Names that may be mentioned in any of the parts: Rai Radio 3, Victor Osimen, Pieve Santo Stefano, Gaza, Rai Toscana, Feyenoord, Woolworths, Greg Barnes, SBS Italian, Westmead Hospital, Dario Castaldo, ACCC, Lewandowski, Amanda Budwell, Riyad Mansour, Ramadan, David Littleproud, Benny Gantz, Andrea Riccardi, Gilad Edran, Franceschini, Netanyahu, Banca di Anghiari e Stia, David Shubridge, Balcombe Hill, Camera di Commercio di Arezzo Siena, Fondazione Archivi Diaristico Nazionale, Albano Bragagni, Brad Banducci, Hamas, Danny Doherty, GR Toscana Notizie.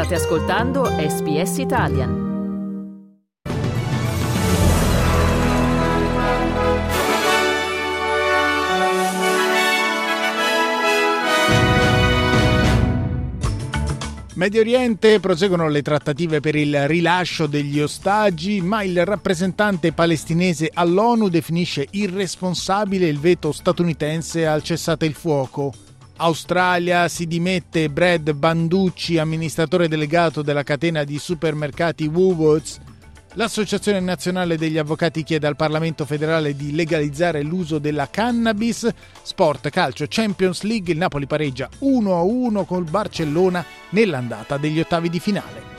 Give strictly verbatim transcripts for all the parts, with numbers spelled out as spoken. State ascoltando S B S Italian. Medio Oriente, proseguono le trattative per il rilascio degli ostaggi, ma il rappresentante palestinese all'ONU definisce irresponsabile il veto statunitense al cessate il fuoco. Australia, si dimette Brad Banducci, amministratore delegato della catena di supermercati Woolworths. L'Associazione Nazionale degli Avvocati chiede al Parlamento federale di legalizzare l'uso della cannabis. Sport, calcio, Champions League, il Napoli pareggia uno a uno col Barcellona nell'andata degli ottavi di finale.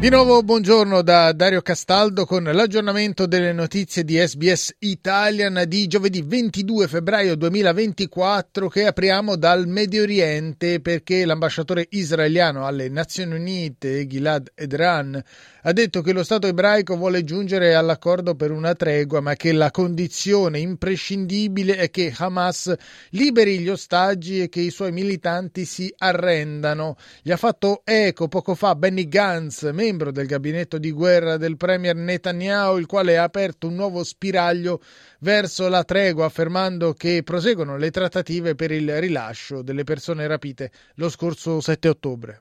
Di nuovo buongiorno da Dario Castaldo con l'aggiornamento delle notizie di S B S Italian di giovedì ventidue febbraio duemilaventiquattro, che apriamo dal Medio Oriente, perché l'ambasciatore israeliano alle Nazioni Unite Gilad Edran ha detto che lo Stato ebraico vuole giungere all'accordo per una tregua, ma che la condizione imprescindibile è che Hamas liberi gli ostaggi e che i suoi militanti si arrendano. Gli ha fatto eco poco fa Benny Gantz, membro del gabinetto di guerra del premier Netanyahu, il quale ha aperto un nuovo spiraglio verso la tregua, affermando che proseguono le trattative per il rilascio delle persone rapite lo scorso sette ottobre.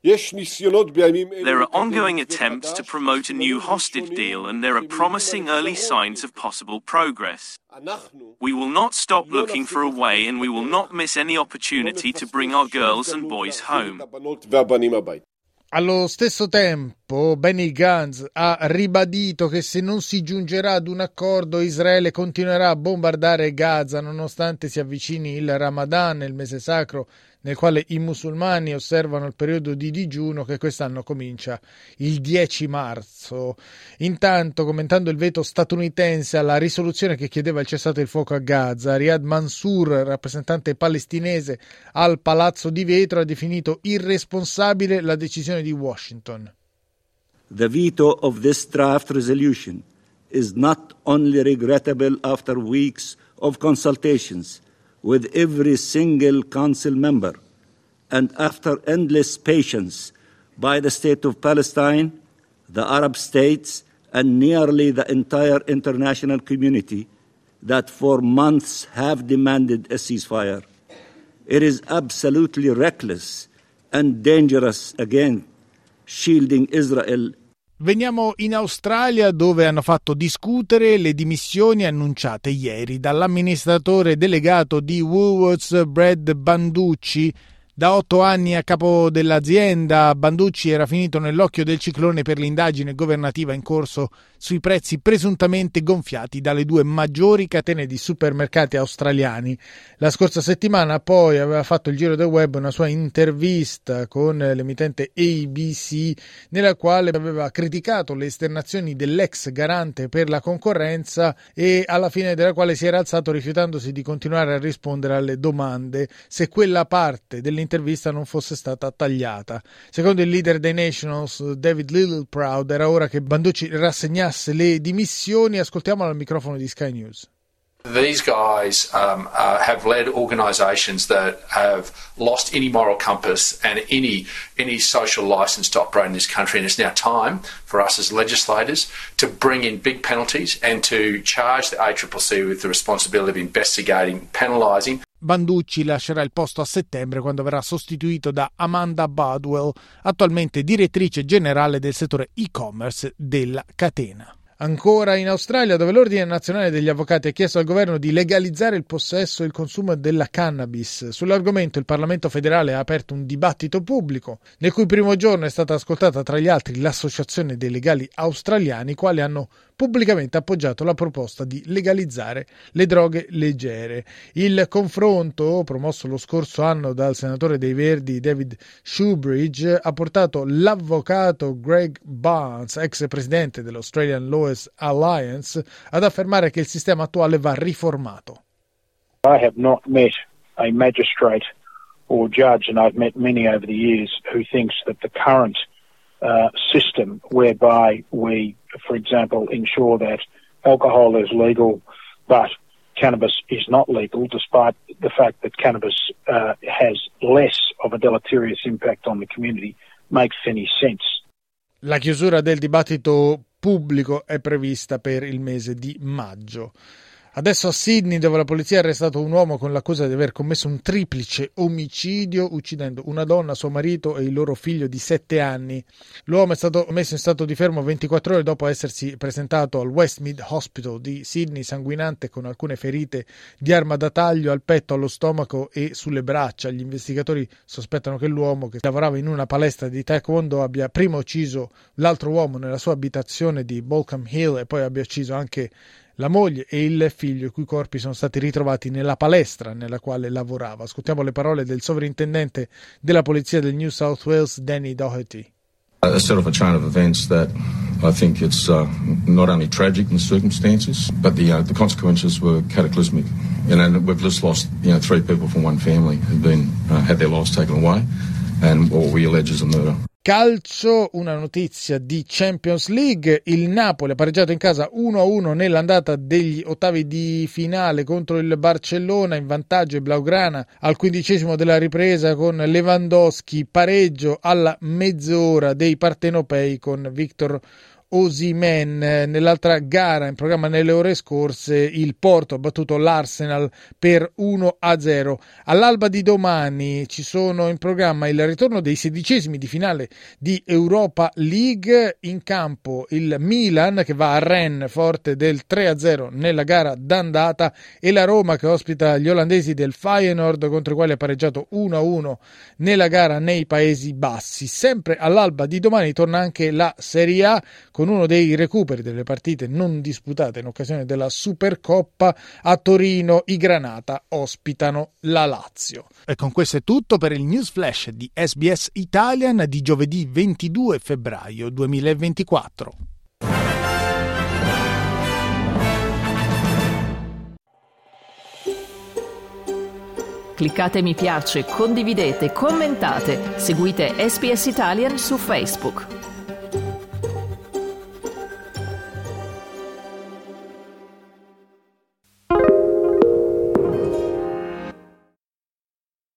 There are ongoing attempts to promote a new hostage deal, and there are promising early signs of possible progress. We will not stop looking for a way, and we will not miss any opportunity to bring our girls and boys home. Allo stesso tempo Benny Gantz ha ribadito che se non si giungerà ad un accordo Israele continuerà a bombardare Gaza nonostante si avvicini il Ramadan, il mese sacro nel quale i musulmani osservano il periodo di digiuno che quest'anno comincia il dieci marzo. Intanto, commentando il veto statunitense alla risoluzione che chiedeva il cessate il fuoco a Gaza, Riyad Mansour, rappresentante palestinese al Palazzo di Vetro, ha definito irresponsabile la decisione di Washington. The veto of this draft resolution is not only regrettable after weeks of consultations with every single council member, and after endless patience by the state of Palestine, the Arab states, and nearly the entire international community that for months have demanded a ceasefire. It is absolutely reckless and dangerous, again, shielding Israel. Veniamo in Australia, dove hanno fatto discutere le dimissioni annunciate ieri dall'amministratore delegato di Woolworths, Brad Banducci. Da otto anni a capo dell'azienda, Banducci era finito nell'occhio del ciclone per l'indagine governativa in corso sui prezzi presuntamente gonfiati dalle due maggiori catene di supermercati australiani. La scorsa settimana poi aveva fatto il giro del web una sua intervista con l'emittente A B C, nella quale aveva criticato le esternazioni dell'ex garante per la concorrenza e alla fine della quale si era alzato rifiutandosi di continuare a rispondere alle domande se quella parte dell'intervista intervista non fosse stata tagliata. Secondo il leader dei Nationals David Littleproud era ora che Banducci rassegnasse le dimissioni. Ascoltiamolo al microfono di Sky News. These guys um, uh, have led organisations that have lost any moral compass and any any social licence to operate in this country, and it's now time for us as legislators to bring in big penalties and to charge the A C C C with the responsibility of investigating, penalising. Banducci lascerà il posto a settembre, quando verrà sostituito da Amanda Budwell, attualmente direttrice generale del settore e-commerce della catena. Ancora in Australia, dove l'Ordine Nazionale degli Avvocati ha chiesto al governo di legalizzare il possesso e il consumo della cannabis. Sull'argomento il Parlamento federale ha aperto un dibattito pubblico, nel cui primo giorno è stata ascoltata tra gli altri l'Associazione dei Legali Australiani, quali hanno pubblicamente appoggiato la proposta di legalizzare le droghe leggere. Il confronto, promosso lo scorso anno dal senatore dei Verdi David Shubridge, ha portato l'avvocato Greg Barnes, ex presidente dell'Australian Lawyers Alliance, ad affermare che il sistema attuale va riformato. I have not met a magistrate or judge, and I've met many over the years, who thinks that the current Uh, system whereby we, for example, ensure that alcohol is legal but cannabis is not legal, despite the fact that cannabis uh, has less of a deleterious impact on the community, makes any sense. La chiusura del dibattito pubblico è prevista per il mese di maggio. Adesso a Sydney, dove la polizia ha arrestato un uomo con l'accusa di aver commesso un triplice omicidio, uccidendo una donna, suo marito e il loro figlio di sette anni. L'uomo è stato messo in stato di fermo ventiquattro ore dopo essersi presentato al Westmead Hospital di Sydney, sanguinante, con alcune ferite di arma da taglio al petto, allo stomaco e sulle braccia. Gli investigatori sospettano che l'uomo, che lavorava in una palestra di taekwondo, abbia prima ucciso l'altro uomo nella sua abitazione di Balcombe Hill e poi abbia ucciso anche la moglie e il figlio, i cui corpi sono stati ritrovati nella palestra nella quale lavorava. Ascoltiamo le parole del sovrintendente della polizia del New South Wales, Danny Doherty. A set of a chain of events that I think it's uh, not only tragic in the circumstances, but the uh, the consequences were cataclysmic. You know, we've just lost, you know, three people from one family who've been uh, had their lives taken away, and what we allege is a murder. Calcio, una notizia di Champions League. Il Napoli ha pareggiato in casa uno a uno nell'andata degli ottavi di finale contro il Barcellona, in vantaggio i blaugrana al quindicesimo della ripresa con Lewandowski, pareggio alla mezz'ora dei partenopei con Victor Osimen. Nell'altra gara in programma nelle ore scorse, il Porto ha battuto l'Arsenal per uno a zero. All'alba di domani ci sono in programma il ritorno dei sedicesimi di finale di Europa League, in campo il Milan che va a Rennes forte del tre a zero nella gara d'andata, e la Roma che ospita gli olandesi del Feyenoord, contro i quali ha pareggiato uno a uno nella gara nei Paesi Bassi. Sempre all'alba di domani torna anche la Serie A, con uno dei recuperi delle partite non disputate in occasione della Supercoppa. A Torino i Granata ospitano la Lazio. E con questo è tutto per il News Flash di S B S Italian di giovedì ventidue febbraio duemilaventiquattro. Cliccate mi piace, condividete, commentate, seguite S B S Italian su Facebook.